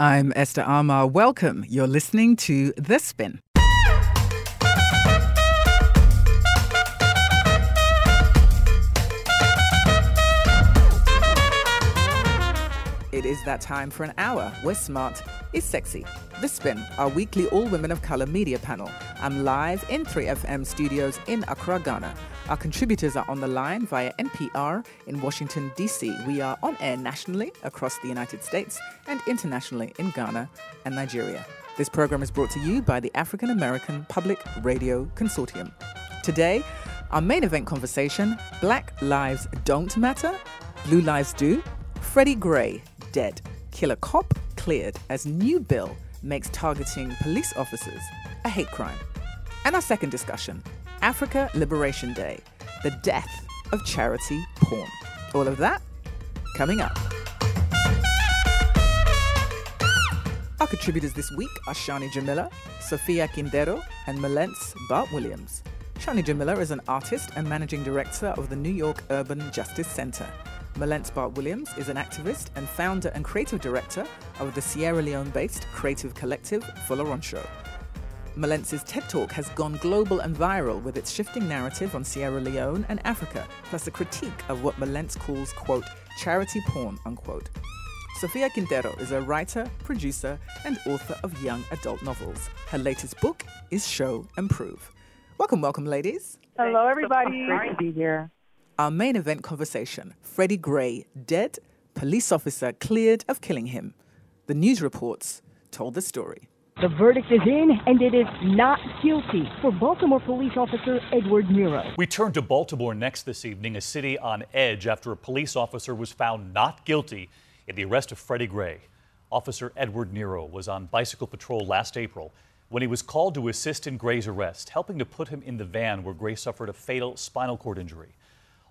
I'm Esther Armah. Welcome. You're listening to The Spin. It is that time for an hour where smart is sexy. The Spin, our weekly All Women of Color media panel. I'm live in 3FM studios in Accra, Ghana. Our contributors are on the line via NPR in Washington, D.C. We are on air nationally across the United States and internationally in Ghana and Nigeria. This program is brought to you by the African American Public Radio Consortium. Today, our main event conversation, Black Lives Don't Matter, Blue Lives Do, Freddie Gray, dead, killer cop cleared as new bill makes targeting police officers a hate crime. And our second discussion, Africa Liberation Day, the death of charity porn. All of that coming up. Our contributors this week are Shani Jamila, Sofia Quintero, and Mallence Bart-Williams. Shani Jamila is an artist and managing director of the New York Urban Justice Center. Mallence Bart-Williams is an activist and founder and creative director of the Sierra Leone-based creative collective Fulleron Show. Mallence's TED Talk has gone global and viral with its shifting narrative on Sierra Leone and Africa, plus a critique of what Mallence calls, quote, charity porn, unquote. Sofia Quintero is a writer, producer, and author of young adult novels. Her latest book is Show and Prove. Welcome, welcome, ladies. Hello, everybody. Great to be here. Our main event conversation, Freddie Gray, dead, police officer cleared of killing him. The news reports told the story. The verdict is in, and it is not guilty for Baltimore police officer Edward Nero. We turn to Baltimore next this evening, a city on edge after a police officer was found not guilty in the arrest of Freddie Gray. Officer Edward Nero was on bicycle patrol last April when he was called to assist in Gray's arrest, helping to put him in the van where Gray suffered a fatal spinal cord injury.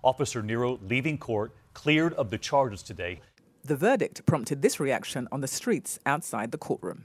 Officer Nero, leaving court, cleared of the charges today. The verdict prompted this reaction on the streets outside the courtroom.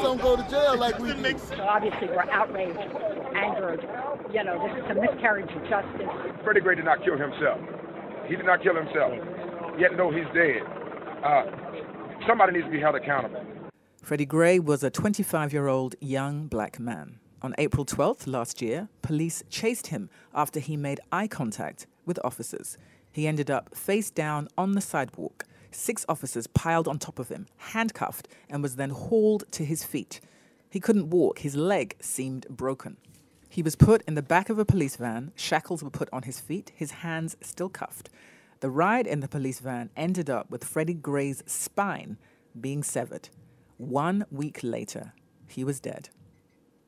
don't go to jail like we do. Obviously, we're outraged, angered. You know, this is a miscarriage of justice. Freddie Gray did not kill himself. He did not kill himself. Yet, no, he's dead. Somebody needs to be held accountable. Freddie Gray was a 25-year-old young black man. On April 12th last year, police chased him after he made eye contact with officers. He ended up face down on the sidewalk. 6 officers piled on top of him, handcuffed, and was then hauled to his feet. He couldn't walk. His leg seemed broken. He was put in the back of a police van. Shackles were put on his feet, his hands still cuffed. The ride in the police van ended up with Freddie Gray's spine being severed. 1 week later, he was dead.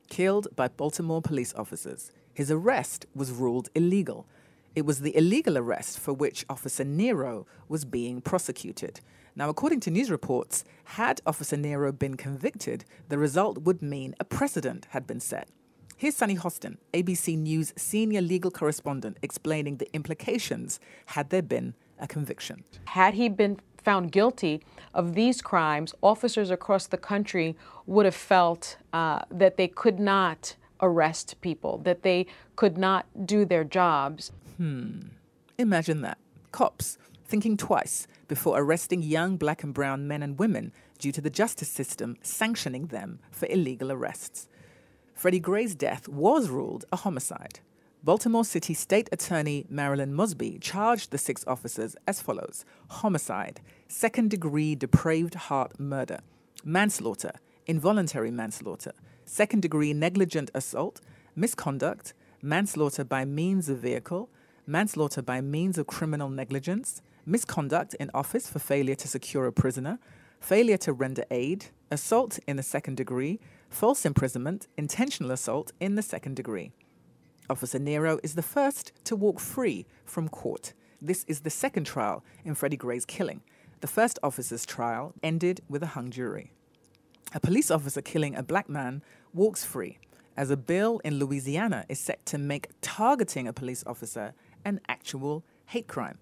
Killed by Baltimore police officers. His arrest was ruled illegal. It was the illegal arrest for which Officer Nero was being prosecuted. Now, according to news reports, had Officer Nero been convicted, the result would mean a precedent had been set. Here's Sunny Hostin, ABC News senior legal correspondent, explaining the implications had there been a conviction. Had he been found guilty of these crimes, officers across the country would have felt that they could not arrest people, that they could not do their jobs. Imagine that. Cops thinking twice before arresting young black and brown men and women due to the justice system sanctioning them for illegal arrests. Freddie Gray's death was ruled a homicide. Baltimore City State Attorney Marilyn Mosby charged the 6 officers as follows: homicide, second-degree depraved heart murder, manslaughter, involuntary manslaughter, second-degree negligent assault, misconduct, manslaughter by means of vehicle, manslaughter by means of criminal negligence, misconduct in office for failure to secure a prisoner, failure to render aid, assault in the second degree, false imprisonment, intentional assault in the second degree. Officer Nero is the first to walk free from court. This is the second trial in Freddie Gray's killing. The first officer's trial ended with a hung jury. A police officer killing a black man walks free. as a bill in Louisiana is set to make targeting a police officer an actual hate crime.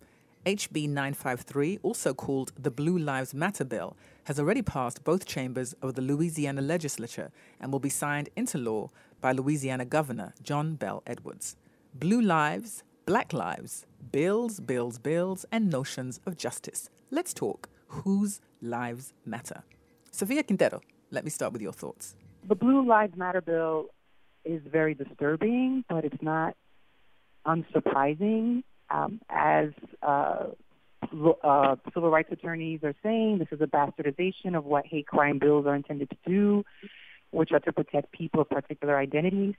HB 953, also called the Blue Lives Matter Bill, has already passed both chambers of the Louisiana legislature and will be signed into law by Louisiana Governor John Bel Edwards. Blue lives, black lives, bills, bills, bills, and notions of justice. Let's talk whose lives matter. Sofia Quintero, let me start with your thoughts. The Blue Lives Matter bill is very disturbing, but it's not unsurprising. As civil rights attorneys are saying, this is a bastardization of what hate crime bills are intended to do, which are to protect people of particular identities.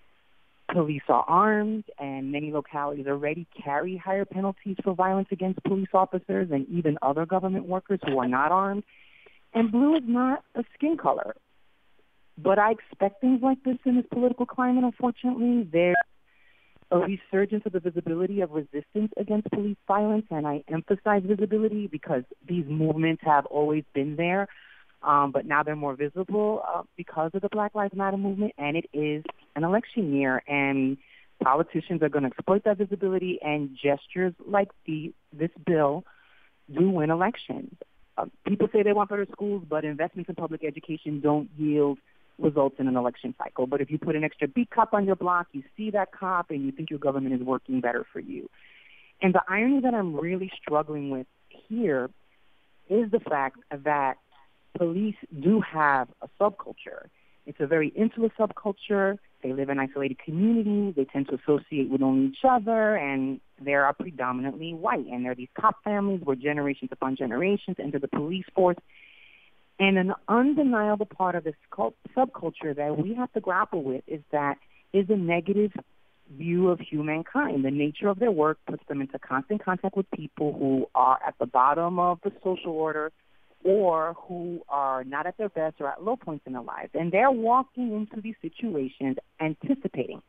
Police are armed, and many localities already carry higher penalties for violence against police officers and even other government workers who are not armed. And blue is not a skin color. But I expect things like this in this political climate, unfortunately. There's a resurgence of the visibility of resistance against police violence, and I emphasize visibility because these movements have always been there, but now they're more visible because of the Black Lives Matter movement, and it is an election year, and politicians are going to exploit that visibility, and gestures like this bill do win elections. People say they want better schools, but investments in public education don't yield results in an election cycle. But if you put an extra beat cop on your block, you see that cop and you think your government is working better for you. And the irony that I'm really struggling with here is the fact that police do have a subculture. It's a very insular subculture. They live in isolated communities. They tend to associate with only each other, and they are predominantly white. And there are these cop families where generations upon generations enter the police force. And an undeniable part of this subculture that we have to grapple with is a negative view of humankind. The nature of their work puts them into constant contact with people who are at the bottom of the social order or who are not at their best or at low points in their lives. And they're walking into these situations anticipating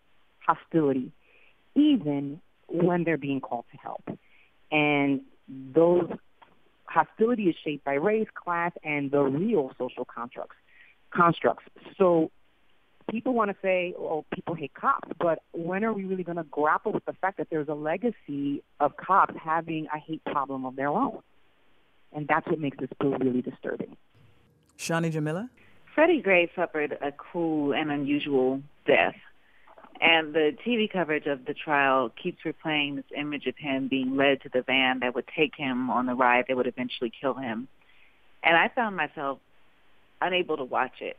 hostility, even when they're being called to help. And those hostility is shaped by race, class, and the real social constructs. So people want to say, oh, people hate cops, but when are we really going to grapple with the fact that there's a legacy of cops having a hate problem of their own? And that's what makes this bill really disturbing. Shani Jamila? Freddie Gray suffered a cruel and unusual death, and the TV coverage of the trial keeps replaying this image of him being led to the van that would take him on the ride that would eventually kill him. And I found myself unable to watch it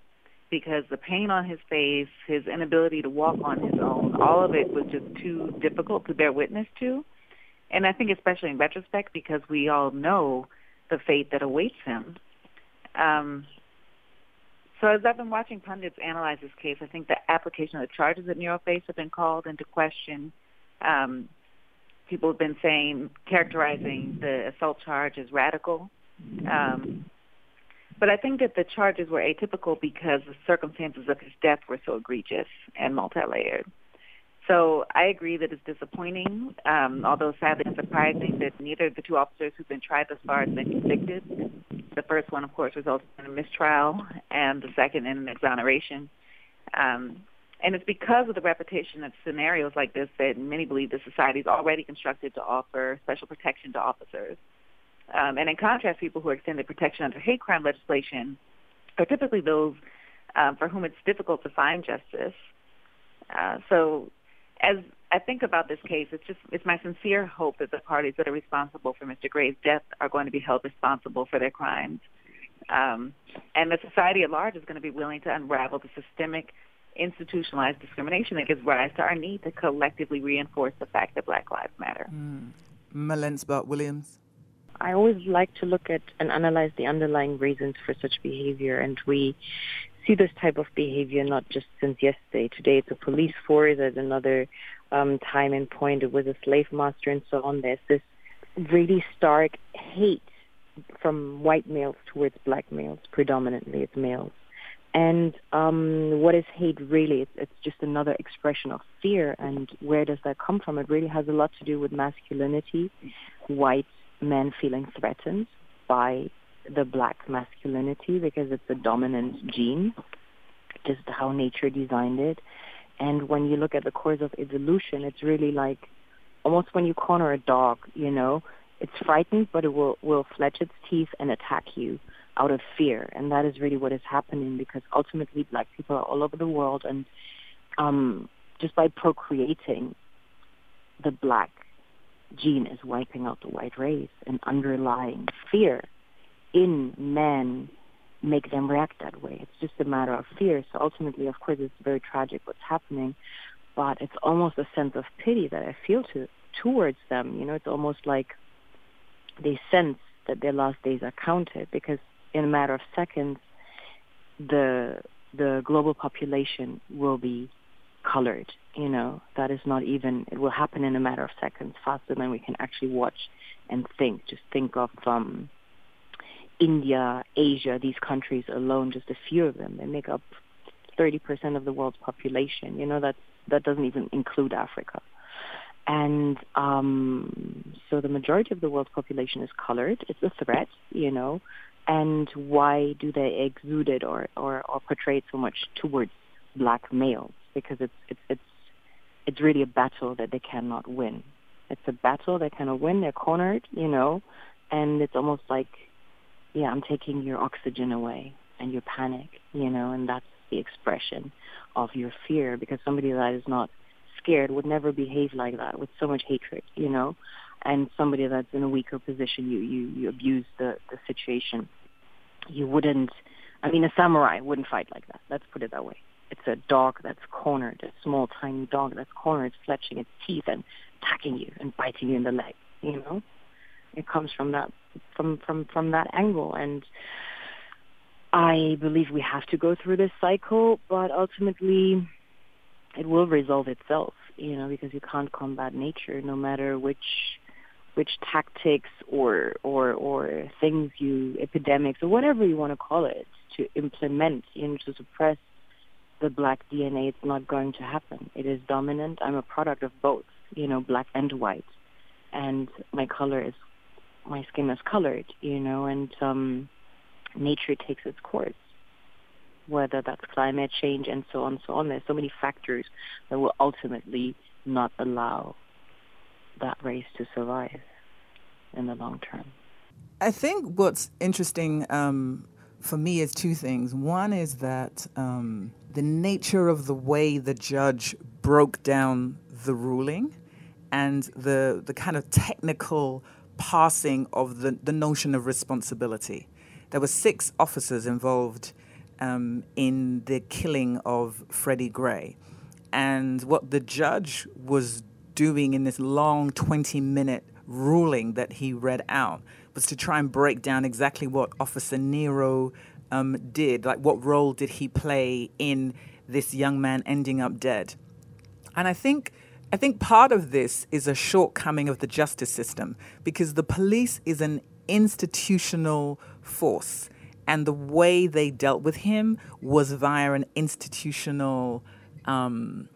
because the pain on his face, his inability to walk on his own, all of it was just too difficult to bear witness to. And I think especially in retrospect, because we all know the fate that awaits him. So as I've been watching pundits analyze this case, I think the application of the charges that Nero faced have been called into question. People have been saying, characterizing the assault charge as radical. But I think that the charges were atypical because the circumstances of his death were so egregious and multi-layered. So I agree that it's disappointing, although sadly and surprising that neither of the two officers who've been tried thus far have been convicted. The first one, of course, resulted in a mistrial, and the second in an exoneration. And it's because of the repetition of scenarios like this that many believe the society is already constructed to offer special protection to officers. And in contrast, people who are extended protection under hate crime legislation are typically those for whom it's difficult to find justice. So as I think about this case, it's my sincere hope that the parties that are responsible for Mr. Gray's death are going to be held responsible for their crimes. And the society at large is going to be willing to unravel the systemic, institutionalized discrimination that gives rise to our need to collectively reinforce the fact that Black Lives Matter. Mallence Bart-Williams. I always like to look at and analyze the underlying reasons for such behavior, and we see this type of behavior not just since yesterday. Today it's a police force. At another time and point it was a slave master, and so on. There's this really stark hate from white males towards black males. Predominantly it's males. And what is hate really? It's just another expression of fear. And where does that come from? It really has a lot to do with masculinity. White men feeling threatened by the black masculinity because it's the dominant gene, just how nature designed it. And when you look at the course of evolution, it's really like almost when you corner a dog, you know, it's frightened, but it will fletch its teeth and attack you out of fear. And that is really what is happening, because ultimately Black people are all over the world, and just by procreating, the Black gene is wiping out the white race, and underlying fear in men make them react that way. It's just a matter of fear. So ultimately, of course, it's very tragic what's happening, but it's almost a sense of pity that I feel towards them. You know, it's almost like they sense that their last days are counted, because in a matter of seconds, the global population will be colored. You know, that is not even, it will happen in a matter of seconds, faster than we can actually watch and think. Just think of India, Asia, these countries alone, just a few of them, they make up 30% of the world's population. You know, that doesn't even include Africa. And so the majority of the world's population is colored. It's a threat, you know. And why do they exude it or portray it so much towards Black males? Because it's really a battle that they cannot win. It's a battle they cannot win. They're cornered, you know, and it's almost like, yeah, I'm taking your oxygen away and your panic, you know, and that's the expression of your fear, because somebody that is not scared would never behave like that with so much hatred, you know, and somebody that's in a weaker position, you abuse the situation. You wouldn't, I mean, a samurai wouldn't fight like that. Let's put it that way. It's a dog that's cornered, a small, tiny dog that's cornered, fletching its teeth and attacking you and biting you in the leg, you know. It comes from that from that angle, and I believe we have to go through this cycle, but ultimately it will resolve itself, you know, because you can't combat nature, no matter which tactics or things you, epidemics or whatever you want to call it, to implement, you know, to suppress the Black DNA. It's not going to happen. It is dominant. I'm a product of both, you know, Black and white, and my color is, my skin is colored, you know, and nature takes its course, whether that's climate change and so on and so on. There's so many factors that will ultimately not allow that race to survive in the long term. I think what's interesting for me is two things. One is that the nature of the way the judge broke down the ruling and the kind of technical passing of the notion of responsibility. There were 6 officers involved in the killing of Freddie Gray. And what the judge was doing in this long 20-minute ruling that he read out was to try and break down exactly what Officer Nero did, like what role did he play in this young man ending up dead. And I think part of this is a shortcoming of the justice system, because the police is an institutional force, and the way they dealt with him was via an institutional, weapon.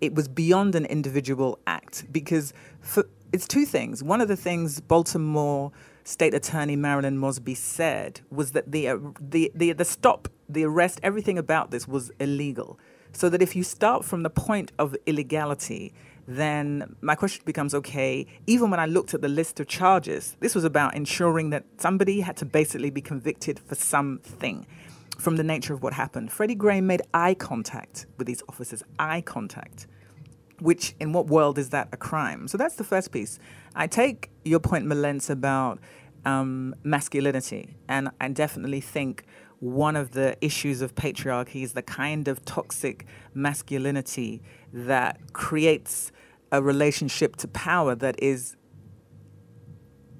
It was beyond an individual act, because it's two things. One of the things Baltimore State Attorney Marilyn Mosby said was that the stop, the arrest, everything about this was illegal. So that if you start from the point of illegality, then my question becomes, okay, even when I looked at the list of charges, this was about ensuring that somebody had to basically be convicted for something from the nature of what happened. Freddie Gray made eye contact with these officers, eye contact, which in what world is that a crime? So that's the first piece. I take your point, Mallence, about masculinity, and I definitely think one of the issues of patriarchy is the kind of toxic masculinity that creates a relationship to power that is,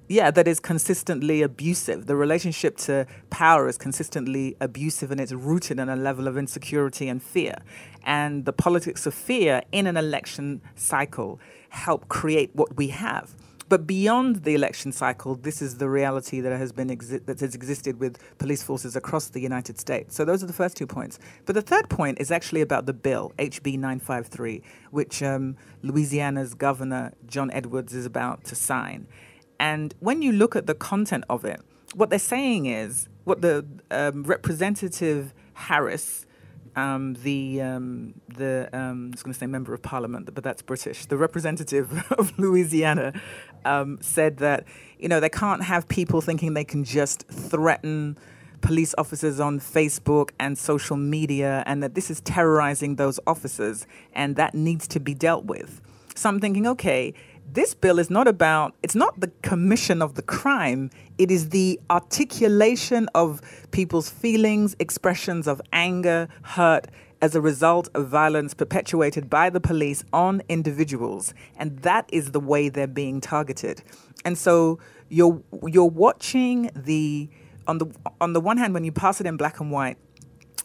yeah, that is consistently abusive. The relationship to power is consistently abusive, and it's rooted in a level of insecurity and fear. And the politics of fear in an election cycle help create what we have. But beyond the election cycle, this is the reality that has been that has existed with police forces across the United States. So those are the first 2 points. But the third point is actually about the bill, HB 953, which Louisiana's Governor John Edwards is about to sign. And when you look at the content of it, what they're saying is, what the Representative Harris, I was going to say Member of Parliament, but that's British, the representative of Louisiana, said that, you know, they can't have people thinking they can just threaten police officers on Facebook and social media, and that this is terrorizing those officers, and that needs to be dealt with. So I'm thinking, okay, this bill is not about, it's not the commission of the crime, it is the articulation of people's feelings, expressions of anger, hurt, as a result of violence perpetuated by the police on individuals. And that is the way they're being targeted. And so you're watching the, on the one hand, when you pass it in black and white,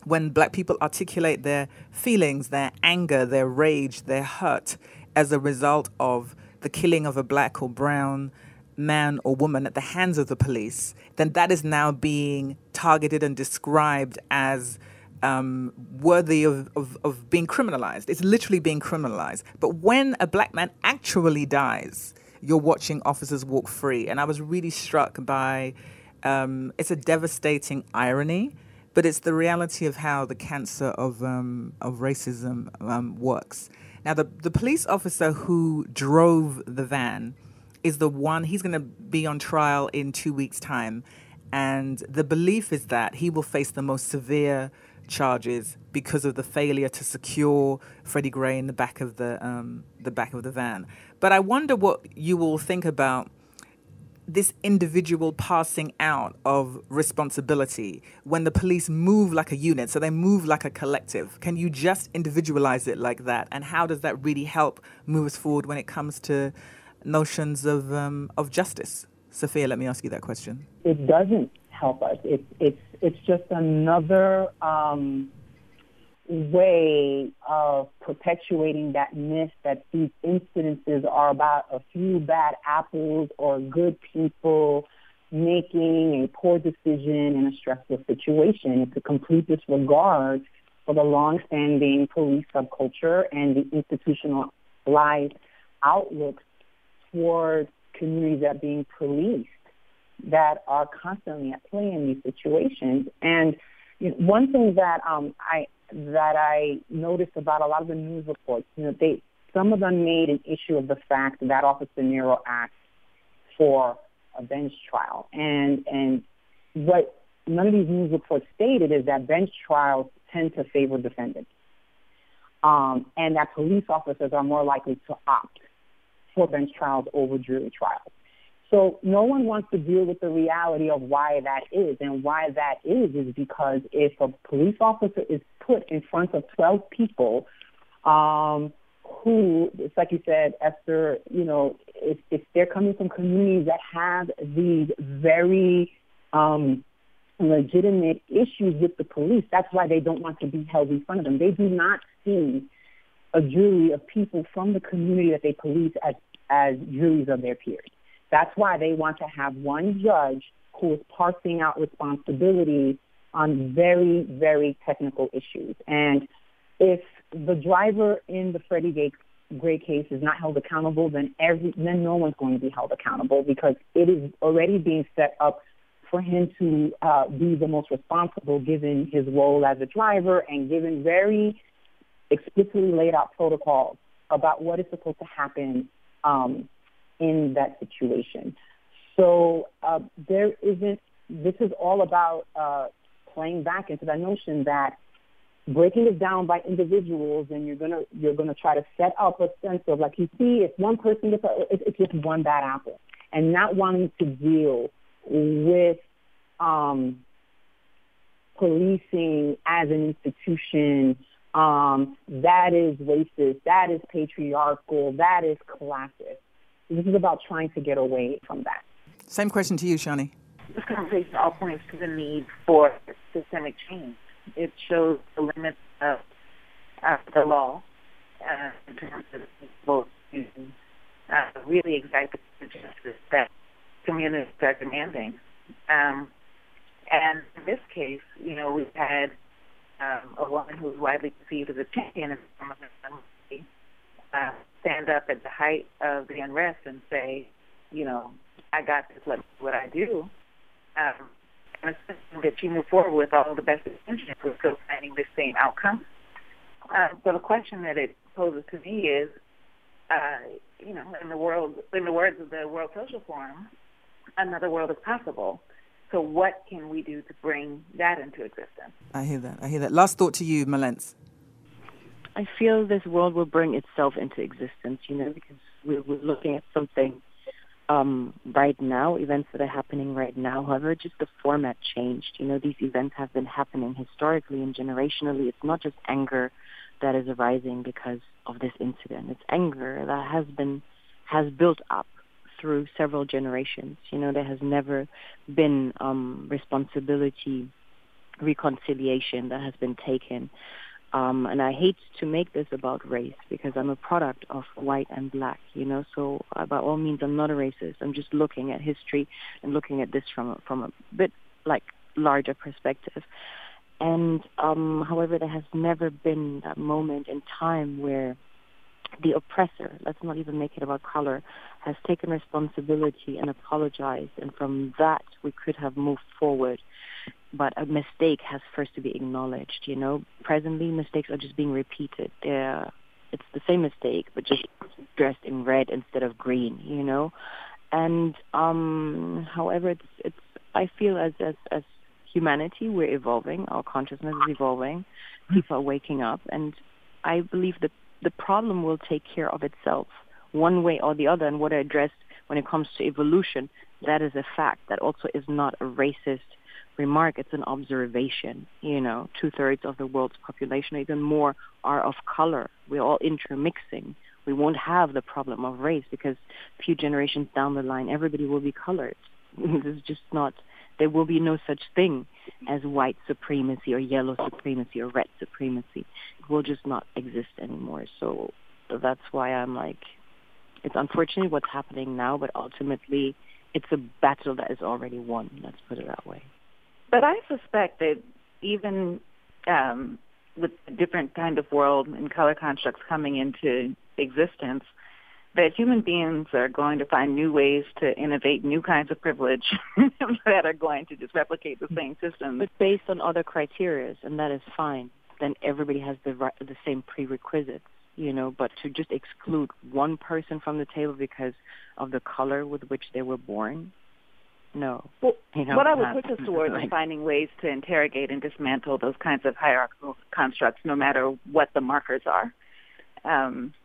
when black people articulate their feelings, their anger, their rage, their hurt, as a result of the killing of a black or brown man or woman at the hands of the police, then that is now being targeted and described as worthy of being criminalized. It's literally being criminalized. But when a black man actually dies, you're watching officers walk free. And I was really struck by, it's a devastating irony, but it's the reality of how the cancer of racism works. Now, the police officer who drove the van is the one, he's going to be on trial in 2 weeks' time. And the belief is that he will face the most severe charges because of the failure to secure Freddie Gray in the back of the back of the van. But I wonder what you will think about this individual passing out of responsibility when the police move like a unit, so they move like a collective. Can you just individualize it like that? And how does that really help move us forward when it comes to notions of justice? Sophia, let me ask you that question. It doesn't help us. It's just another way of perpetuating that myth that these incidences are about a few bad apples or good people making a poor decision in a stressful situation. It's a complete disregard for the longstanding police subculture and the institutionalized outlooks towards communities that are being policed that are constantly at play in these situations. And one thing that I noticed about a lot of the news reports, some of them made an issue of the fact that Officer Nero asked for a bench trial. And what none of these news reports stated is that bench trials tend to favor defendants, and that police officers are more likely to opt for bench trials over jury trials. So no one wants to deal with the reality of why that is. And why that is because if a police officer is put in front of 12 people who, it's like you said, Esther, if they're coming from communities that have these very legitimate issues with the police, that's why they don't want to be held in front of them. They do not see a jury of people from the community that they police as juries of their peers. That's why they want to have one judge who is parsing out responsibility on very, very technical issues. And if the driver in the Freddie Gray case is not held accountable, then no one's going to be held accountable, because it is already being set up for him to be the most responsible given his role as a driver and given very explicitly laid out protocols about what is supposed to happen in that situation. So this is all about playing back into that notion that breaking it down by individuals, and you're gonna try to set up a sense of, like, you see, if one person gets, it's just one bad apple, and not wanting to deal with policing as an institution that is racist, that is patriarchal, that is classist. This is about trying to get away from that. Same question to you, Shani. This conversation all points to the need for systemic change. It shows the limits of the law in terms of people to really exact the justice that communities are demanding. And in this case, we've had a woman who's widely perceived as a champion of democracy stand up at the height of the unrest and say, I got this, let me do what I do. that she moved forward with all the best intentions was still finding the same outcome. So the question that it poses to me is, you know, in the words of the World Social Forum, another world is possible. So what can we do to bring that into existence? I hear that. I hear that. Last thought to you, Mallence. I feel this world will bring itself into existence, you know, because we're looking at something right now, events that are happening right now. However, just the format changed. You know, these events have been happening historically and generationally. It's not just anger that is arising because of this incident. It's anger that has built up through several generations. You know, there has never been responsibility, reconciliation that has been taken. And I hate to make this about race because I'm a product of white and black, you know, so by all means, I'm not a racist. I'm just looking at history and looking at this from a bit like larger perspective. And however, there has never been that moment in time where the oppressor, let's not even make it about color, has taken responsibility and apologized. And from that, we could have moved forward. But a mistake has first to be acknowledged, you know. Presently, mistakes are just being repeated. It's the same mistake, but just dressed in red instead of green, you know. And however, it's I feel as humanity, we're evolving. Our consciousness is evolving. People are waking up. And I believe that the problem will take care of itself one way or the other. And what I addressed when it comes to evolution, that is a fact. That also is not a racist remark, it's an observation. You know, 2/3 of the world's population, even more, are of color. We're all intermixing. We won't have the problem of race because a few generations down the line, everybody will be colored. There's just not, there will be no such thing as white supremacy or yellow supremacy or red supremacy. It will just not exist anymore. So that's why I'm like, it's unfortunate what's happening now, but ultimately it's a battle that is already won. Let's put it that way. But I suspect that even with a different kind of world and color constructs coming into existence, that human beings are going to find new ways to innovate new kinds of privilege that are going to just replicate the same system. But based on other criteria, and that is fine, then everybody has the same prerequisites, you know, but to just exclude one person from the table because of the color with which they were born, no. Well, you know, what I would put us towards is finding ways to interrogate and dismantle those kinds of hierarchical constructs, no matter what the markers are. And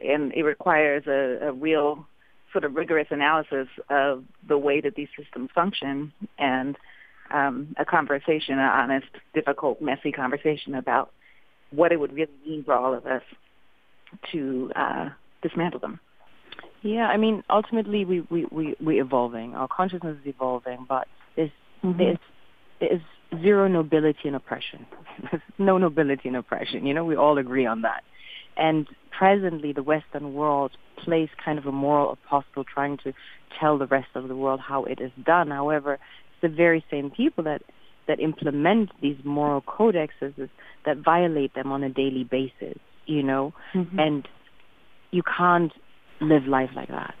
it requires a real sort of rigorous analysis of the way that these systems function and a conversation, an honest, difficult, messy conversation about what it would really mean for all of us to dismantle them. Yeah, I mean, ultimately, we're evolving. Our consciousness is evolving, but there's zero nobility in oppression. There's no nobility in oppression. You know, we all agree on that. And presently, the Western world plays kind of a moral apostle trying to tell the rest of the world how it is done. However, it's the very same people that implement these moral codexes that violate them on a daily basis, you know, and you can't live life like that.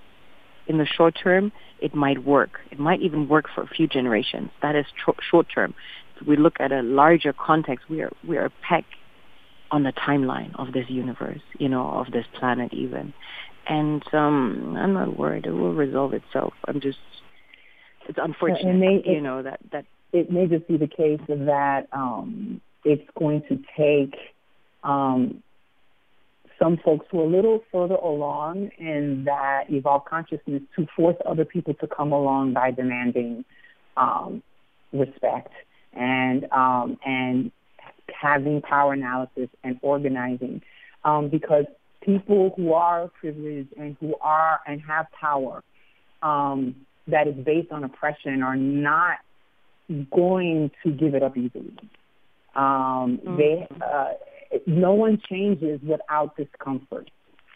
In the short term, it might work. It might even work for a few generations. That is short term. If we look at a larger context, we are a peck on the timeline of this universe, you know, of this planet even. And I'm not worried. It will resolve itself. It's unfortunate, you know, that it may just be the case that it's going to take some folks who are a little further along in that evolved consciousness to force other people to come along by demanding respect and having power analysis and organizing, because people who are privileged and who are and have power that is based on oppression are not going to give it up easily. No one changes without discomfort.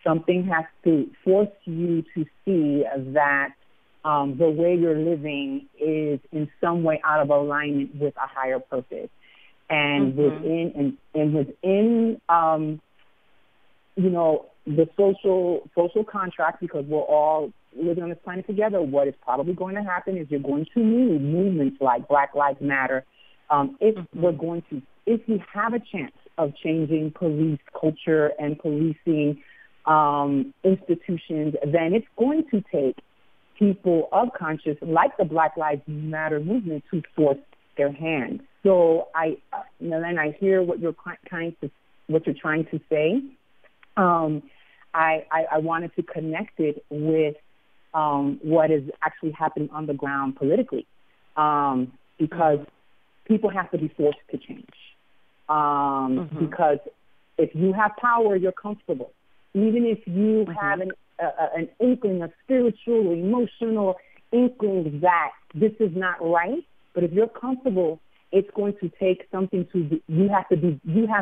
Something has to force you to see that the way you're living is in some way out of alignment with a higher purpose. And within you know, the social contract, because we're all living on this planet together, what is probably going to happen is you're going to need movements like Black Lives Matter. If we have a chance of changing police culture and policing institutions, then it's going to take people of conscience, like the Black Lives Matter movement, to force their hand. So I hear what you're trying to say. I wanted to connect it with what is actually happening on the ground politically, because people have to be forced to change. Because if you have power, you're comfortable. Even if you have an inkling, a spiritual, emotional inkling that this is not right, but if you're comfortable, it's going to take something you have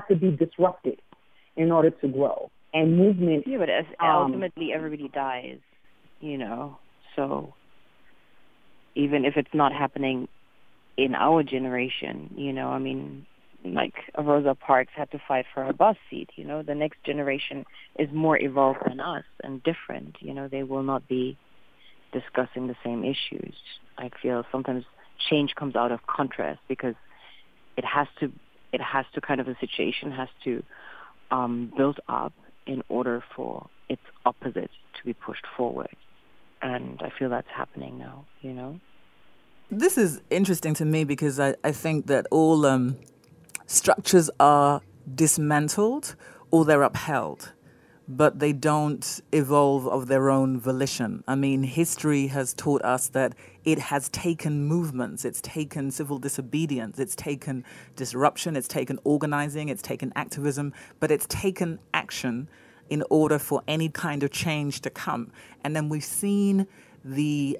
to be disrupted in order to grow. And movement. Yeah, but ultimately everybody dies, so even if it's not happening in our generation, like Rosa Parks had to fight for her bus seat, the next generation is more evolved than us and different, they will not be discussing the same issues. I feel sometimes change comes out of contrast because it has to kind of a situation has to build up in order for its opposite to be pushed forward. And I feel that's happening now, This is interesting to me because I think that all structures are dismantled or they're upheld, but they don't evolve of their own volition. I mean, history has taught us that it has taken movements, it's taken civil disobedience, it's taken disruption, it's taken organizing, it's taken activism, but it's taken action in order for any kind of change to come. And then we've seen the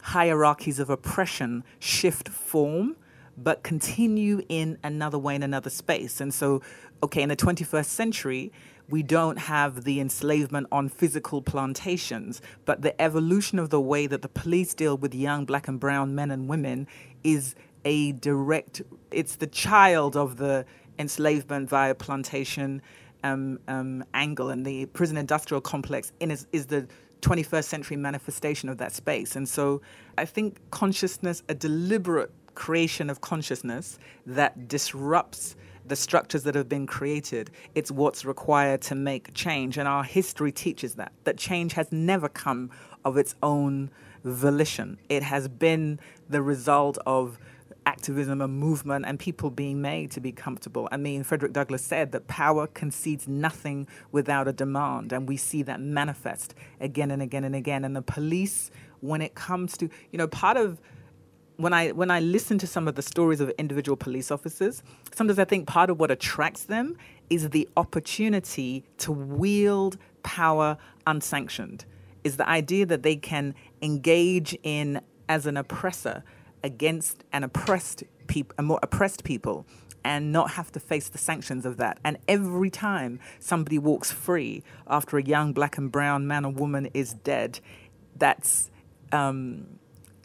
hierarchies of oppression shift form, but continue in another way, in another space. And so, in the 21st century, we don't have the enslavement on physical plantations, but the evolution of the way that the police deal with young Black and brown men and women is it's the child of the enslavement via plantation angle. And the prison industrial complex is the 21st century manifestation of that space. And so I think consciousness, a deliberate creation of consciousness that disrupts the structures that have been created, it's what's required to make change. And our history teaches that change has never come of its own volition. It has been the result of activism and movement and people being made to be comfortable. I mean, Frederick Douglass said that power concedes nothing without a demand, and we see that manifest again and again and again. And the police, when it comes to, part of when I listen to some of the stories of individual police officers, sometimes I think part of what attracts them is the opportunity to wield power unsanctioned, is the idea that they can engage in as an oppressor against an oppressed more oppressed people and not have to face the sanctions of that. And every time somebody walks free after a young Black and brown man or woman is dead, that's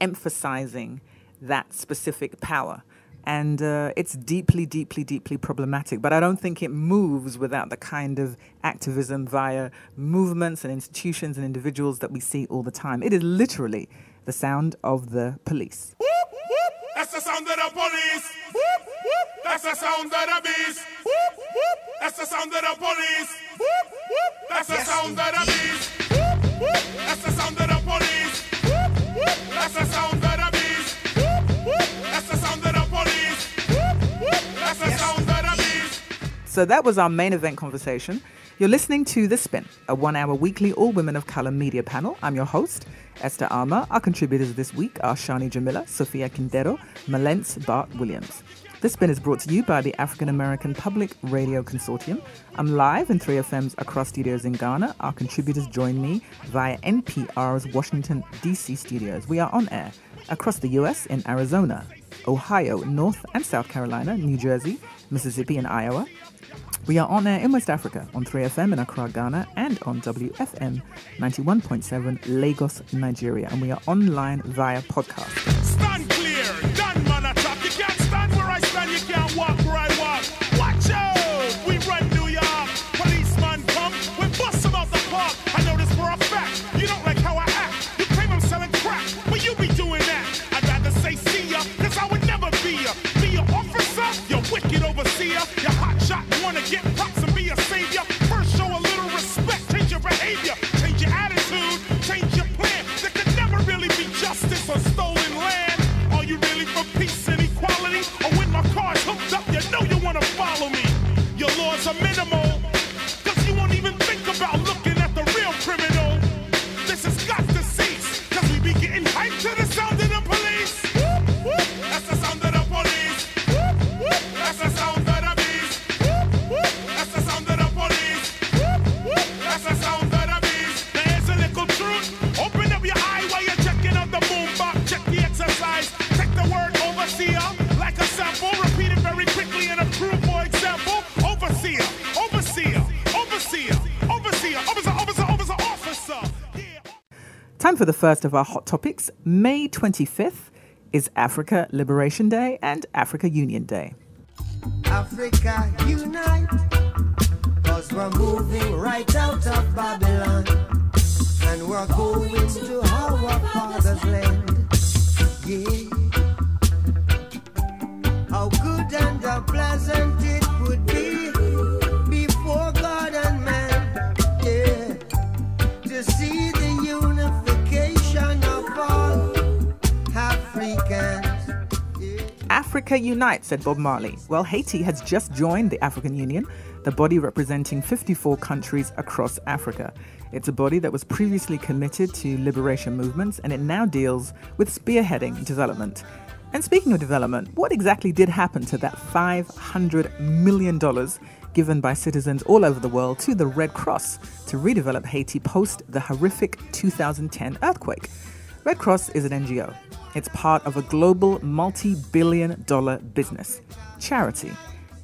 emphasizing that specific power. And it's deeply, deeply, deeply problematic. But I don't think it moves without the kind of activism via movements and institutions and individuals that we see all the time. It is literally the sound of the police. Whoop, whoop. That's the sound of the police. Whoop, whoop. That's the sound of the beast. Whoop, whoop. That's the sound of the police. Whoop, whoop. That's the sound of the beast. Whoop, whoop. That's the sound of the police. That's the sound of the beast. That's the sound of the police. That's the sound of the beast. So that was our main event conversation. You're listening to The Spin, a one-hour weekly All Women of Color media panel. I'm your host, Esther Armah. Our contributors this week are Shani Jamila, Sofia Quintero, Mallence Bart-Williams. The Spin is brought to you by the African American Public Radio Consortium. I'm live in 3FM's Accra studios in Ghana. Our contributors join me via NPR's Washington, D.C. studios. We are on air across the U.S. in Arizona, Ohio, North and South Carolina, New Jersey, Mississippi and Iowa. We are on air in West Africa on 3FM in Accra, Ghana, and on WFM 91.7 Lagos, Nigeria. And we are online via podcast. Stand clear, done man attack. You can't stand where I stand, you can't walk where I walk. Watch out, we run New York. Policeman come, we bust them off the park. I know this for a fact. You don't like how I crimes are minimal, cause you won't even think about looking at the real criminal. This has got to cease, cause we be getting hyped to the sound of the police. Whoop, whoop. That's the sound of the police. Whoop, whoop. That's the sound of the beast. Whoop, whoop. That's the sound of the police. Whoop, whoop. That's the sound of the beast. There's a little truth. Open up your eye while you're checking out the boombox. Check the exercise. Check the word overseer like a sample. Repeat it very quickly and approve for example. Overseer, overseer, overseer, overseer, officer, officer, officer, officer. Yeah. Time for the first of our hot topics. May 25th is Africa Liberation Day and Africa Union Day. Africa unite, cause we're moving right out of Babylon, and we're going to our father's land. Yeah. How good and how pleasant it would be. Africa Unite, said Bob Marley. Well, Haiti has just joined the African Union, the body representing 54 countries across Africa. It's a body that was previously committed to liberation movements, and it now deals with spearheading development. And speaking of development, what exactly did happen to that $500 million given by citizens all over the world to the Red Cross to redevelop Haiti post the horrific 2010 earthquake? Red Cross is an NGO. It's part of a global multi-billion-dollar business, charity.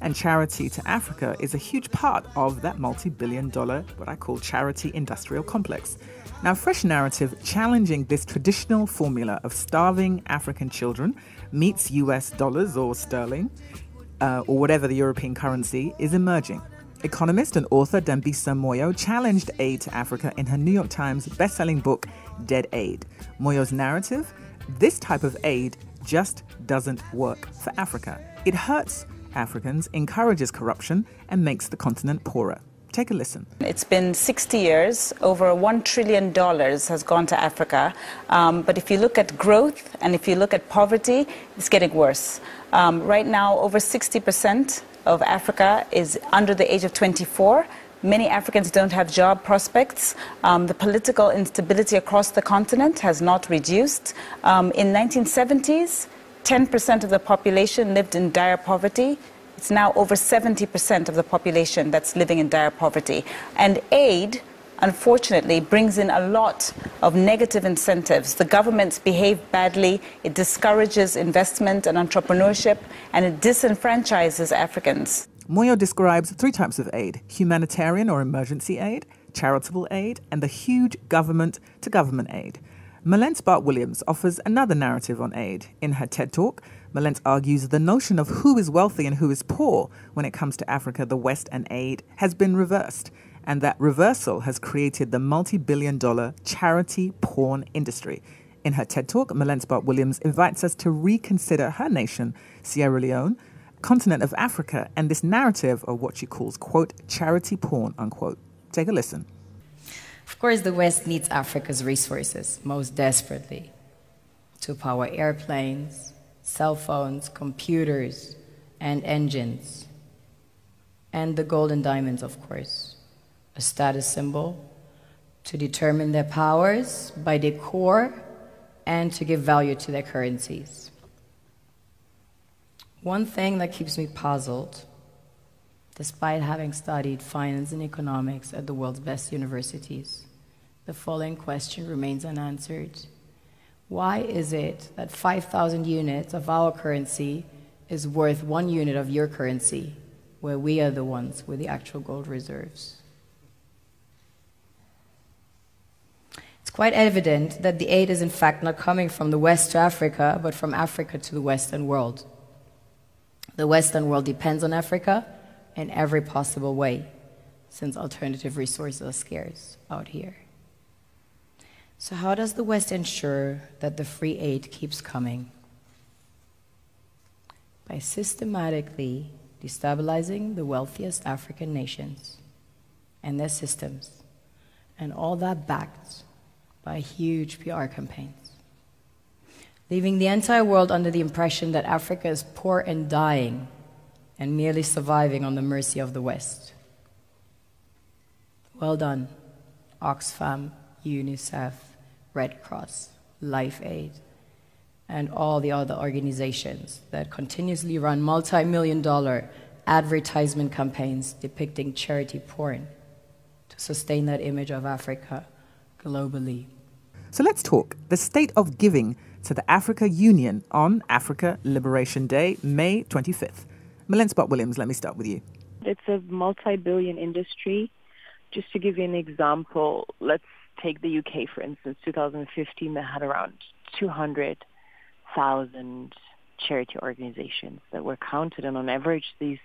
And charity to Africa is a huge part of that multi-billion-dollar, what I call charity industrial complex. Now, Fresh Narrative, challenging this traditional formula of starving African children, meets US dollars or sterling, or whatever the European currency, is emerging. Economist and author Dambisa Moyo challenged aid to Africa in her New York Times best-selling book, Dead Aid. Moyo's narrative, this type of aid just doesn't work for Africa. It hurts Africans, encourages corruption, and makes the continent poorer. Take a listen. It's been 60 years. Over $1 trillion has gone to Africa. But if you look at growth and if you look at poverty, it's getting worse. Right now, over 60% of Africa is under the age of 24. Many Africans don't have job prospects. The political instability across the continent has not reduced. In 1970s, 10% of the population lived in dire poverty. It's now over 70% of the population that's living in dire poverty. And aid, unfortunately, brings in a lot of negative incentives. The governments behave badly. It discourages investment and entrepreneurship, and it disenfranchises Africans. Moyo describes three types of aid: humanitarian or emergency aid, charitable aid, and the huge government-to-government aid. Mallence Bart-Williams offers another narrative on aid. In her TED Talk, Mallence argues the notion of who is wealthy and who is poor when it comes to Africa, the West, and aid has been reversed, and that reversal has created the multi-billion-dollar charity porn industry. In her TED Talk, Mallence Bart-Williams invites us to reconsider her nation, Sierra Leone, continent of Africa, and this narrative of what she calls, quote, charity porn, unquote. Take a listen. Of course, the West needs Africa's resources most desperately to power airplanes, cell phones, computers, and engines. And the gold and diamonds, of course, a status symbol to determine their powers by their core and to give value to their currencies. One thing that keeps me puzzled, despite having studied finance and economics at the world's best universities, the following question remains unanswered. Why is it that 5,000 units of our currency is worth 1 unit of your currency, where we are the ones with the actual gold reserves? It's quite evident that the aid is in fact not coming from the West to Africa, but from Africa to the Western world. The Western world depends on Africa in every possible way, since alternative resources are scarce out here. So how does the West ensure that the free aid keeps coming? By systematically destabilizing the wealthiest African nations and their systems, and all that backed by huge PR campaigns, leaving the entire world under the impression that Africa is poor and dying and merely surviving on the mercy of the West. Well done, Oxfam, UNICEF, Red Cross, Life Aid, and all the other organizations that continuously run multi-million-dollar advertisement campaigns depicting charity porn to sustain that image of Africa globally. So let's talk the state of giving to the Africa Union on Africa Liberation Day, May 25th. Mallence Bart-Williams, let me start with you. It's a multi-billion industry. Just to give you an example, let's take the UK, for instance. 2015, they had around 200,000 charity organizations that were counted. And on average, these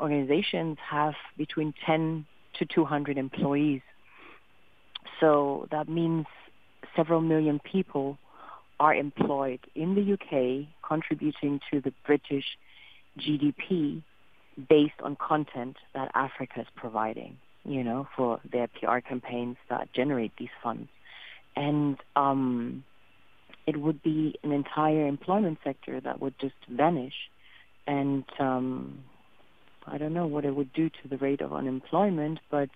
organizations have between 10 to 200 employees. So that means several million people are employed in the UK, contributing to the British GDP based on content that Africa is providing, you know, for their PR campaigns that generate these funds. And it would be an entire employment sector that would just vanish. And I don't know what it would do to the rate of unemployment, but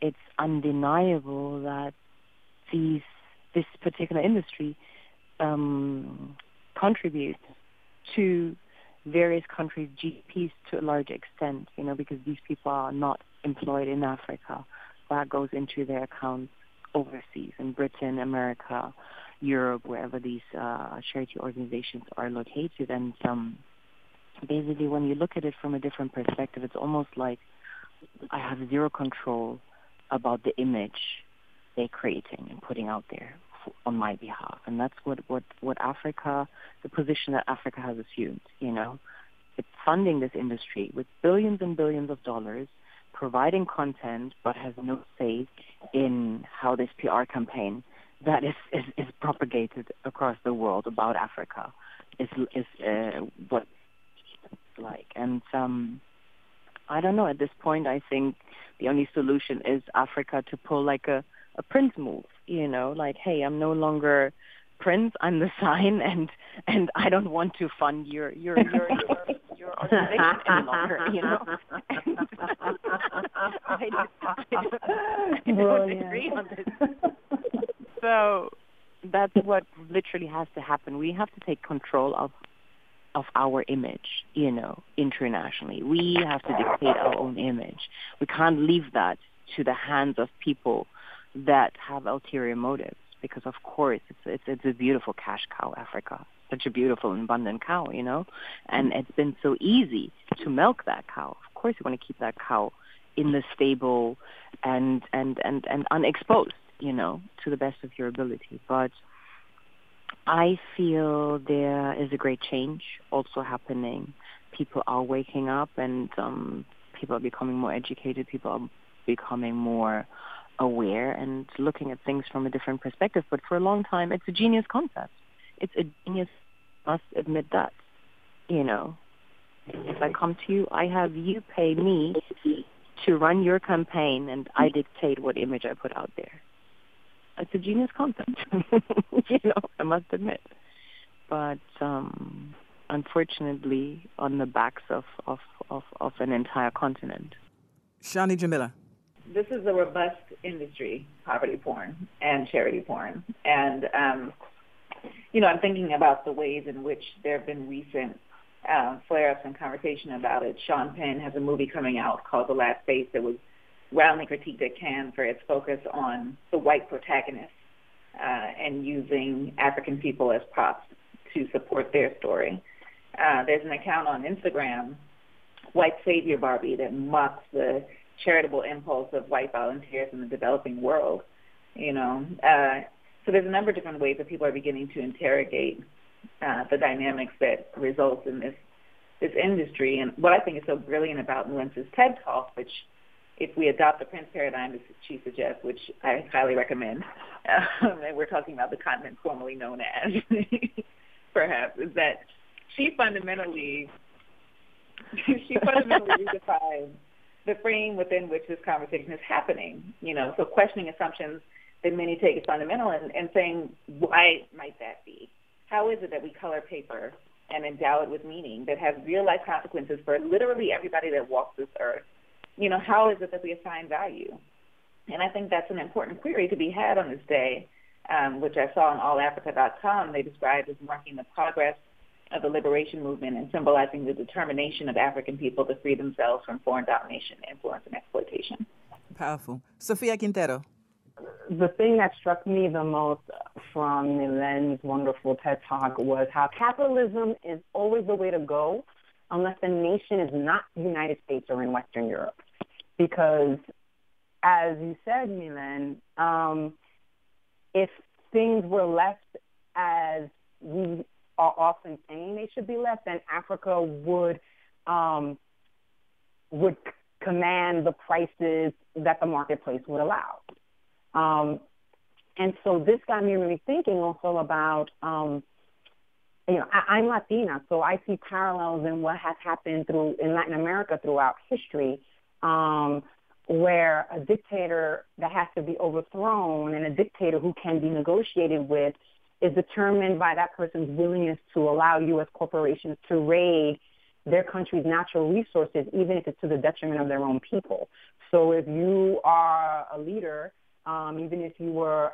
it's undeniable that this particular industry contributes to various countries' GDPs to a large extent, you know, because these people are not employed in Africa. That goes into their accounts overseas in Britain, America, Europe, wherever these charity organizations are located. And basically, when you look at it from a different perspective, it's almost like I have zero control about the image they're creating and putting out there on my behalf. And that's what Africa, the position that Africa has assumed, you know. It's funding this industry with billions and billions of dollars, providing content, but has no say in how this PR campaign that is propagated across the world about Africa is what it's like. And I don't know, at this point, I think the only solution is Africa to pull like a Prince move, you know, like, hey, I'm no longer Prince, I'm the sign, and I don't want to fund your organization any longer, you know. I don't agree on this. So that's what literally has to happen. We have to take control of our image, you know, internationally. We have to dictate our own image. We can't leave that to the hands of people that have ulterior motives, because of course it's a beautiful cash cow, Africa, such a beautiful and abundant cow, you know, and it's been so easy to milk that cow. Of course you want to keep that cow in the stable and unexposed, you know, to the best of your ability. But I feel there is a great change also happening. People are waking up, and people are becoming more educated, people are becoming more aware and looking at things from a different perspective. But for a long time, it's a genius concept. It's a genius, must admit that, you know. If I come to you, I have you pay me to run your campaign, and I dictate what image I put out there. It's a genius concept, you know, I must admit. But unfortunately, on the backs of an entire continent. Shani Jamila. This is a robust industry, poverty porn and charity porn. And, you know, I'm thinking about the ways in which there have been recent flare-ups and conversation about it. Sean Penn has a movie coming out called The Last Face that was roundly critiqued at Cannes for its focus on the white protagonist and using African people as props to support their story. There's an account on Instagram, White Savior Barbie, that mocks the charitable impulse of white volunteers in the developing world, you know. So there's a number of different ways that people are beginning to interrogate the dynamics that results in this industry. And what I think is so brilliant about Mallence's TED Talk, which if we adopt the Prince paradigm, as she suggests, which I highly recommend, and we're talking about the continent formerly known as, perhaps, is that she fundamentally redefines the frame within which this conversation is happening, you know, so questioning assumptions that many take as fundamental and saying, why might that be? How is it that we color paper and endow it with meaning that has real-life consequences for literally everybody that walks this earth, you know, how is it that we assign value? And I think that's an important query to be had on this day, which I saw on allafrica.com they described as marking the progress of the liberation movement and symbolizing the determination of African people to free themselves from foreign domination, influence, and exploitation. Powerful. Sofia Quintero. The thing that struck me the most from Milen's wonderful TED Talk was how capitalism is always the way to go unless the nation is not the United States or in Western Europe. Because, as you said, Milen, if things were left as we are often saying they should be left, then Africa would command the prices that the marketplace would allow. And so this got me really thinking also about, you know, I'm Latina, so I see parallels in what has happened in Latin America throughout history, where a dictator that has to be overthrown and a dictator who can be negotiated with is determined by that person's willingness to allow U.S. corporations to raid their country's natural resources, even if it's to the detriment of their own people. So if you are a leader, even if you were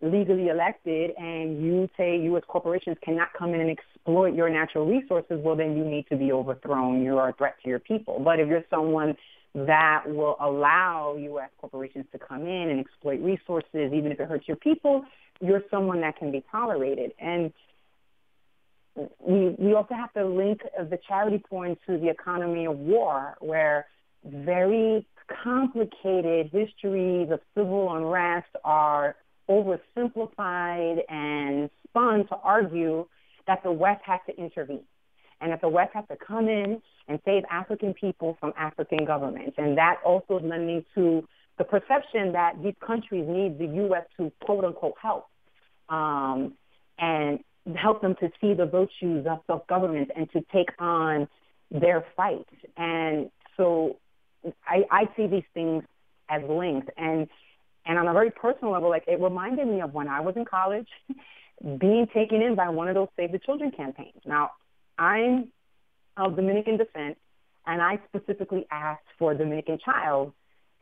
legally elected and you say U.S. corporations cannot come in and exploit your natural resources, well, then you need to be overthrown. You are a threat to your people. But if you're someone that will allow U.S. corporations to come in and exploit resources, even if it hurts your people, you're someone that can be tolerated. And we also have to link the charity porn to the economy of war, where very complicated histories of civil unrest are oversimplified and spun to argue that the West has to intervene and that the West has to come in and save African people from African governments. And that also is lending to the perception that these countries need the U.S. to, quote, unquote, help and help them to see the virtues of self-government and to take on their fight. And so I see these things as linked. And on a very personal level, like, it reminded me of when I was in college being taken in by one of those Save the Children campaigns. Now, I'm of Dominican descent, and I specifically asked for a Dominican child,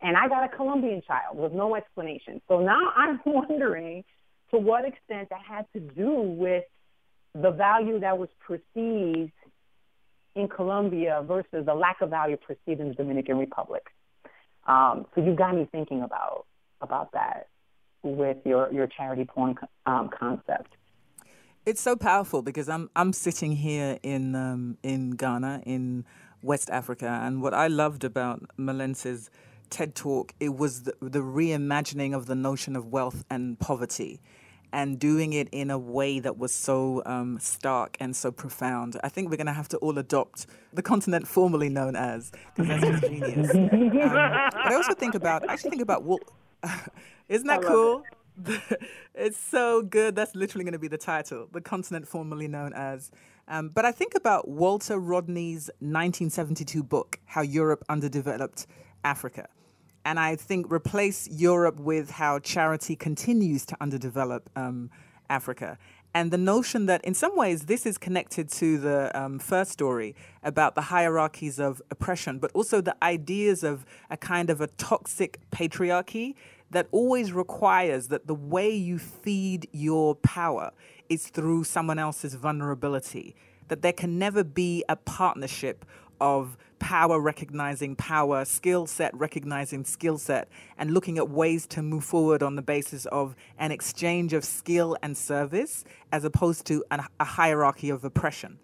and I got a Colombian child with no explanation. So now I'm wondering to what extent that had to do with the value that was perceived in Colombia versus the lack of value perceived in the Dominican Republic. So you got me thinking about that with your charity porn concept. It's so powerful because I'm sitting here in Ghana, in West Africa, and what I loved about Mallence's TED Talk, it was the reimagining of the notion of wealth and poverty, and doing it in a way that was so stark and so profound. I think we're going to have to all adopt the continent formerly known as, because that's just genius. But I also think about well, isn't that cool? It's so good. That's literally going to be the title, the continent formerly known as. But I think about Walter Rodney's 1972 book, How Europe Underdeveloped Africa. And I think replace Europe with how charity continues to underdevelop Africa. And the notion that in some ways this is connected to the first story about the hierarchies of oppression, but also the ideas of a kind of a toxic patriarchy that always requires that the way you feed your power is through someone else's vulnerability, that there can never be a partnership of power recognizing power, skill set recognizing skill set, and looking at ways to move forward on the basis of an exchange of skill and service as opposed to a hierarchy of oppression.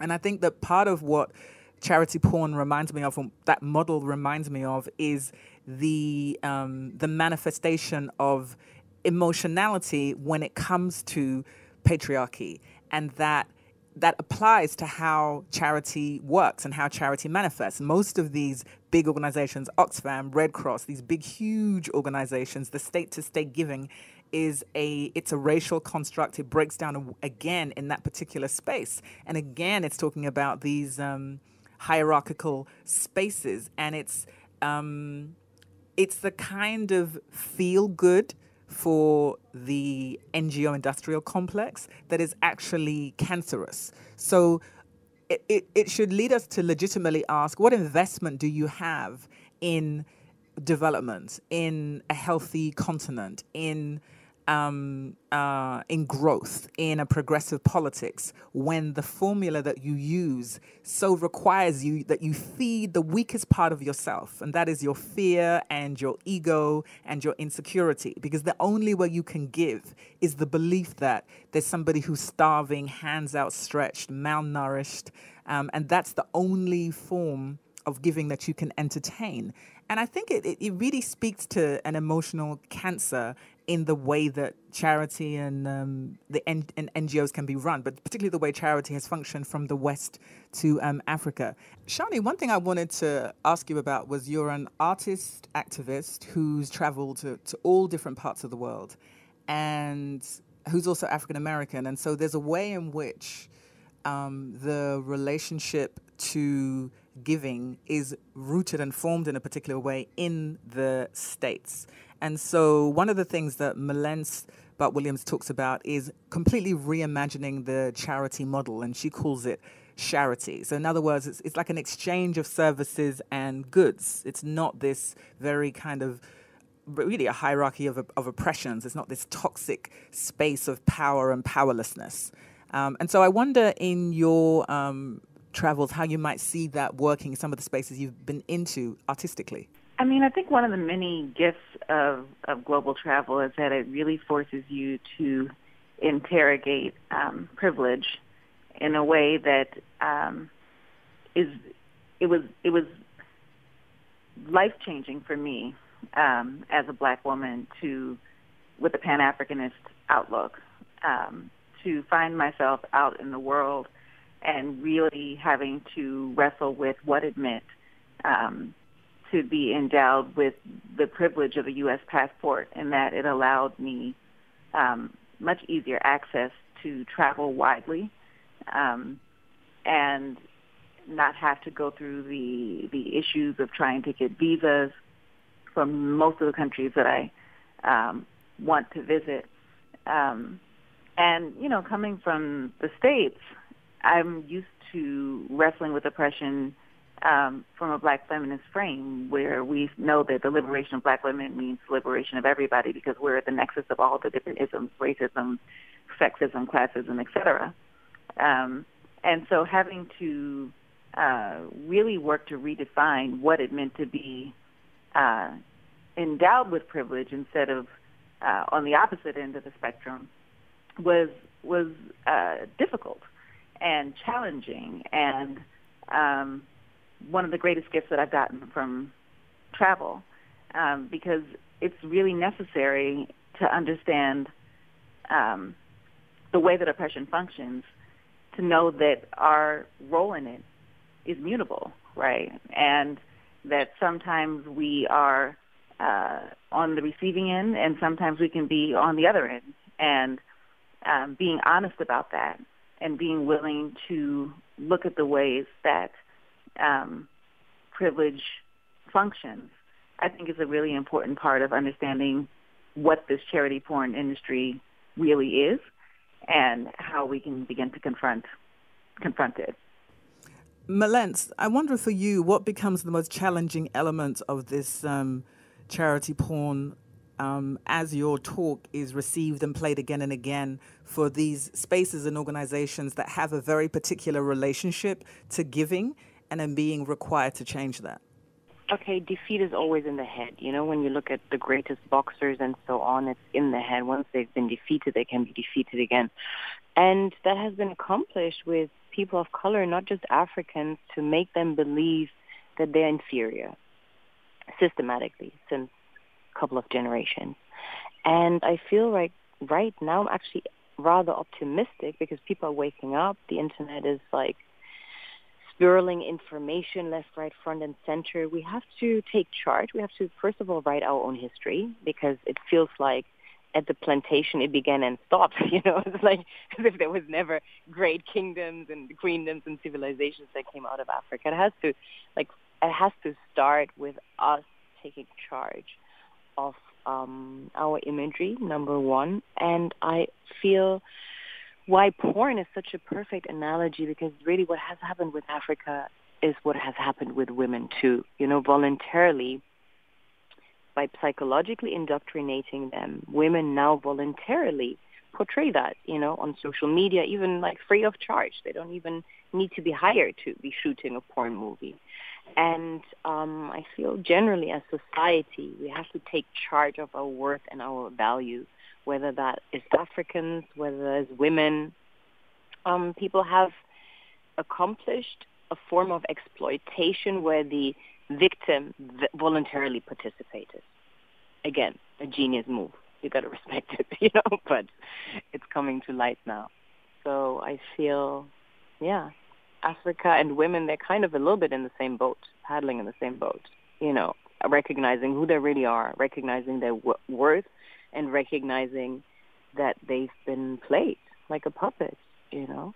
And I think that part of what charity porn reminds me of, or that model reminds me of, is the manifestation of emotionality when it comes to patriarchy, and that applies to how charity works and how charity manifests. Most of these big organizations, Oxfam, Red Cross, these big, huge organizations, the state-to-state giving it's a racial construct. It breaks down again in that particular space. And again, it's talking about these hierarchical spaces. And it's the kind of feel-good for the NGO industrial complex that is actually cancerous. So it should lead us to legitimately ask, what investment do you have in development, in a healthy continent, in growth, in a progressive politics, when the formula that you use so requires you that you feed the weakest part of yourself, and that is your fear and your ego and your insecurity, because the only way you can give is the belief that there's somebody who's starving, hands outstretched, malnourished, and that's the only form of giving that you can entertain. And I think it really speaks to an emotional cancer in the way that charity and NGOs can be run, but particularly the way charity has functioned from the West to Africa. Shani, one thing I wanted to ask you about was you're an artist activist who's traveled to all different parts of the world and who's also African American. And so there's a way in which the relationship to giving is rooted and formed in a particular way in the States. And so one of the things that Mallence Bart-Williams talks about is completely reimagining the charity model, and she calls it charity. So in other words, it's like an exchange of services and goods. It's not this very kind of really a hierarchy of oppressions. It's not this toxic space of power and powerlessness. And so I wonder in your travels how you might see that working in some of the spaces you've been into artistically. I mean, I think one of the many gifts of global travel is that it really forces you to interrogate privilege in a way that it was life-changing for me as a black woman with a Pan-Africanist outlook, to find myself out in the world and really having to wrestle with what it meant to be endowed with the privilege of a U.S. passport, and that it allowed me much easier access to travel widely and not have to go through the issues of trying to get visas from most of the countries that I want to visit. And, you know, coming from the States, I'm used to wrestling with oppression from a black feminist frame, where we know that the liberation of black women means liberation of everybody, because we're at the nexus of all the different isms, racism, sexism, classism, et cetera. And so having to really work to redefine what it meant to be endowed with privilege instead of on the opposite end of the spectrum was difficult and challenging. And one of the greatest gifts that I've gotten from travel, because it's really necessary to understand the way that oppression functions, to know that our role in it is mutable, right? And that sometimes we are on the receiving end and sometimes we can be on the other end. And being honest about that and being willing to look at the ways that privilege functions, I think is a really important part of understanding what this charity porn industry really is and how we can begin to confront it. Mallence, I wonder for you, what becomes the most challenging element of this charity porn as your talk is received and played again and again for these spaces and organizations that have a very particular relationship to giving and then being required to change that? Okay, defeat is always in the head. You know, when you look at the greatest boxers and so on, it's in the head. Once they've been defeated, they can be defeated again. And that has been accomplished with people of color, not just Africans, to make them believe that they're inferior systematically since couple of generations. And I feel like right now I'm actually rather optimistic because people are waking up. The internet is like spiraling information left, right, front, and center. We have to take charge. We have to, first of all, write our own history, because it feels like at the plantation it began and stopped, you know. It's like as if there was never great kingdoms and queendoms and civilizations that came out of Africa. It has to start with us taking charge of our imagery, number one. And I feel why porn is such a perfect analogy, because really what has happened with Africa is what has happened with women too, you know, voluntarily. By psychologically indoctrinating them, women now voluntarily portray that, you know, on social media, even like free of charge. They don't even need to be hired to be shooting a porn movie. And I feel generally as society, we have to take charge of our worth and our value, whether that is Africans, whether it's women. People have accomplished a form of exploitation where the victim voluntarily participated. Again, a genius move. You got to respect it, you know, but it's coming to light now. So I feel, yeah, Africa and women, they're kind of a little bit in the same boat, paddling in the same boat, you know, recognizing who they really are, recognizing their worth, and recognizing that they've been played like a puppet, you know,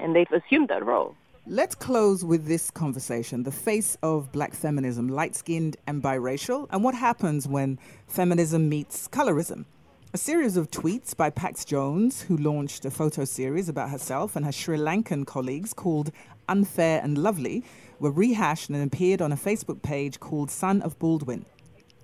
and they've assumed that role. Let's close with this conversation, the face of black feminism, light-skinned and biracial, and what happens when feminism meets colorism. A series of tweets by Pax Jones, who launched a photo series about herself and her Sri Lankan colleagues called Unfair and Lovely, were rehashed and appeared on a Facebook page called Son of Baldwin.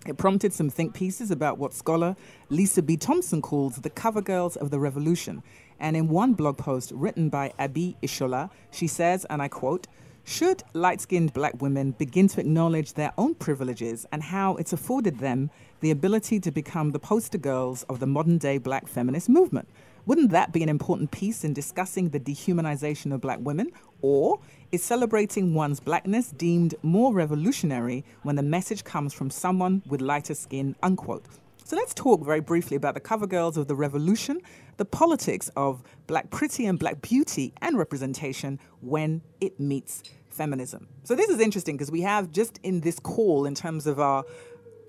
It prompted some think pieces about what scholar Lisa B. Thompson calls the cover girls of the revolution. And in one blog post written by Abi Ishola, she says, and I quote, "Should light-skinned black women begin to acknowledge their own privileges and how it's afforded them the ability to become the poster girls of the modern-day black feminist movement? Wouldn't that be an important piece in discussing the dehumanization of black women? Or is celebrating one's blackness deemed more revolutionary when the message comes from someone with lighter skin?" Unquote. So let's talk very briefly about the cover girls of the revolution, the politics of black pretty and black beauty and representation when it meets feminism. So this is interesting because we have just in this call in terms of our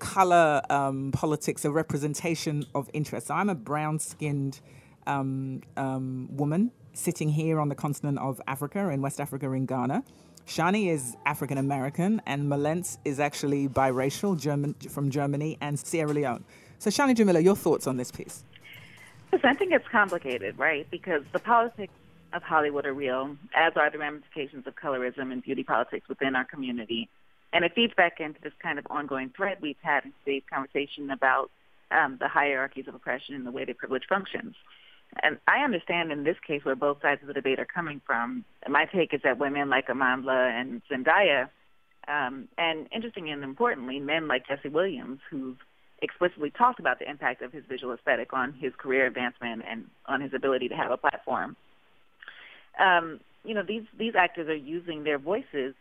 color politics, a representation of interest. So I'm a brown-skinned woman sitting here on the continent of Africa, in West Africa, in Ghana. Shani is African American, and Mallence is actually biracial, from Germany and Sierra Leone. So Shani Jamila, your thoughts on this piece? Yes, I think it's complicated, right? Because the politics of Hollywood are real, as are the ramifications of colorism and beauty politics within our community, and it feeds back into this kind of ongoing thread we've had in today's conversation about the hierarchies of oppression and the way that privilege functions. And I understand in this case where both sides of the debate are coming from. My take is that women like Amandla and Zendaya, and interestingly and importantly, men like Jesse Williams, who've explicitly talked about the impact of his visual aesthetic on his career advancement and on his ability to have a platform. You know, these actors are using their voices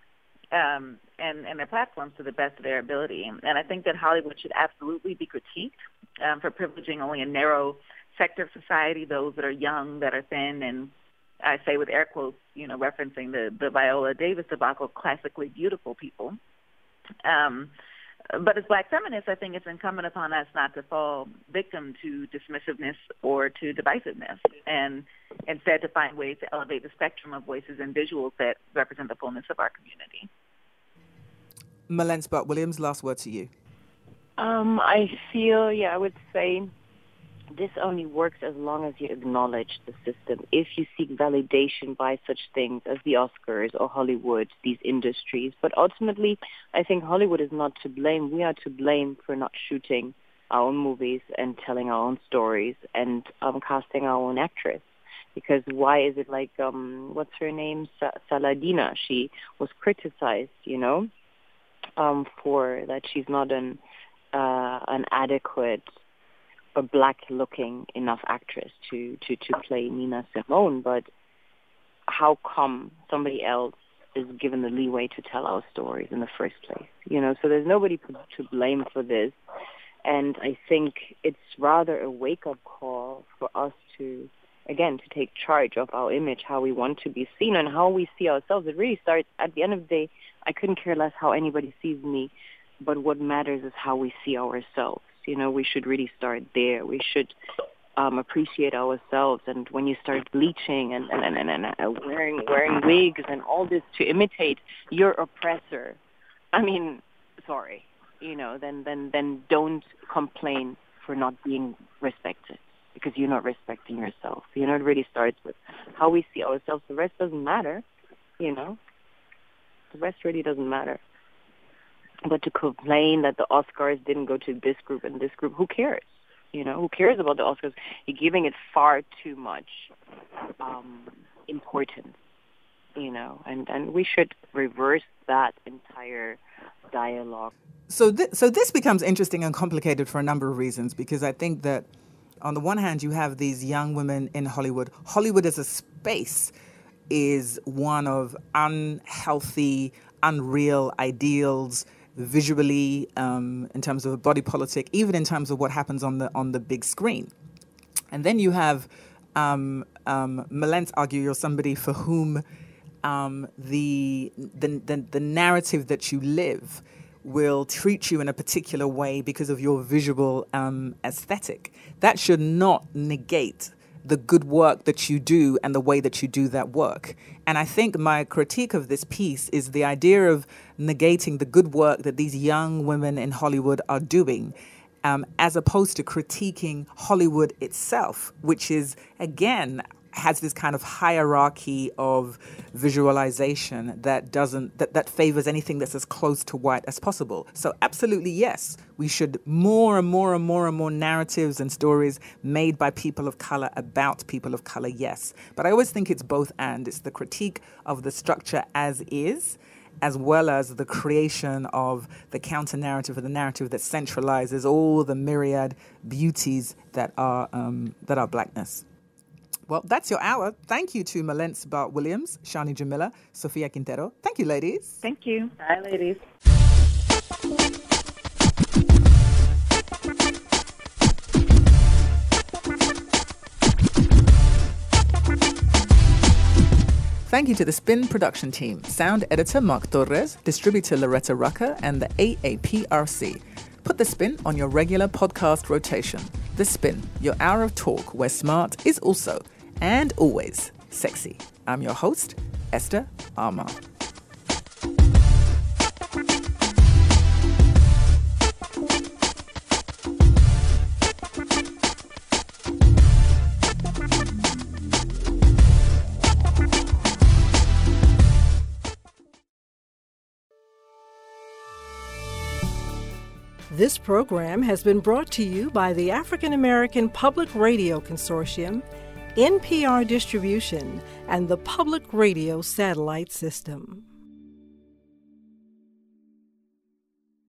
and their platforms to the best of their ability. And I think that Hollywood should absolutely be critiqued for privileging only a narrow sector of society, those that are young, that are thin, and I say with air quotes, you know, referencing the Viola Davis debacle, classically beautiful people. But as black feminists, I think it's incumbent upon us not to fall victim to dismissiveness or to divisiveness, and instead to find ways to elevate the spectrum of voices and visuals that represent the fullness of our community. Mallence Bart-Williams, last word to you. I feel, I would say, this only works as long as you acknowledge the system. If you seek validation by such things as the Oscars or Hollywood, these industries. But ultimately, I think Hollywood is not to blame. We are to blame for not shooting our own movies and telling our own stories and casting our own actress. Because why is it like, what's her name? Saladina. She was criticized, you know, for that she's not an adequate, a black-looking enough actress to play Nina Simone, but how come somebody else is given the leeway to tell our stories in the first place? You know, so there's nobody to blame for this, and I think it's rather a wake-up call for us to, again, to take charge of our image, how we want to be seen, and how we see ourselves. It really starts, at the end of the day, I couldn't care less how anybody sees me, but what matters is how we see ourselves. You know, we should really start there. We should appreciate ourselves. And when you start bleaching and wearing wigs and all this to imitate your oppressor, I mean, sorry, you know, then don't complain for not being respected, because you're not respecting yourself. You know, it really starts with how we see ourselves. The rest doesn't matter, you know. The rest really doesn't matter. But to complain that the Oscars didn't go to this group and this group, who cares? You know, who cares about the Oscars? You're giving it far too much importance, you know, and we should reverse that entire dialogue. So this becomes interesting and complicated for a number of reasons, because I think that on the one hand, you have these young women in Hollywood. Hollywood as a space is one of unhealthy, unreal ideals, visually, in terms of body politic, even in terms of what happens on the big screen. And then you have Mallence argue you're somebody for whom the narrative that you live will treat you in a particular way because of your visual aesthetic. That should not negate the good work that you do and the way that you do that work. And I think my critique of this piece is the idea of negating the good work that these young women in Hollywood are doing, as opposed to critiquing Hollywood itself, which is, again, has this kind of hierarchy of visualization that favors anything that's as close to white as possible. So absolutely, yes, we should more and more narratives and stories made by people of color about people of color, yes. But I always think it's both and. It's the critique of the structure as is, as well as the creation of the counter-narrative or the narrative that centralizes all the myriad beauties that are blackness. Well, that's your hour. Thank you to Mallence Bart-Williams, Shani Jamila, Sofia Quintero. Thank you, ladies. Thank you. Bye, ladies. Thank you to the Spin production team, sound editor Mark Torres, distributor Loretta Rucker, and the AAPRC. Put The Spin on your regular podcast rotation. The Spin, your hour of talk where smart is also and always sexy. I'm your host, Esther Armah. This program has been brought to you by the African American Public Radio Consortium, NPR Distribution, and the Public Radio Satellite System.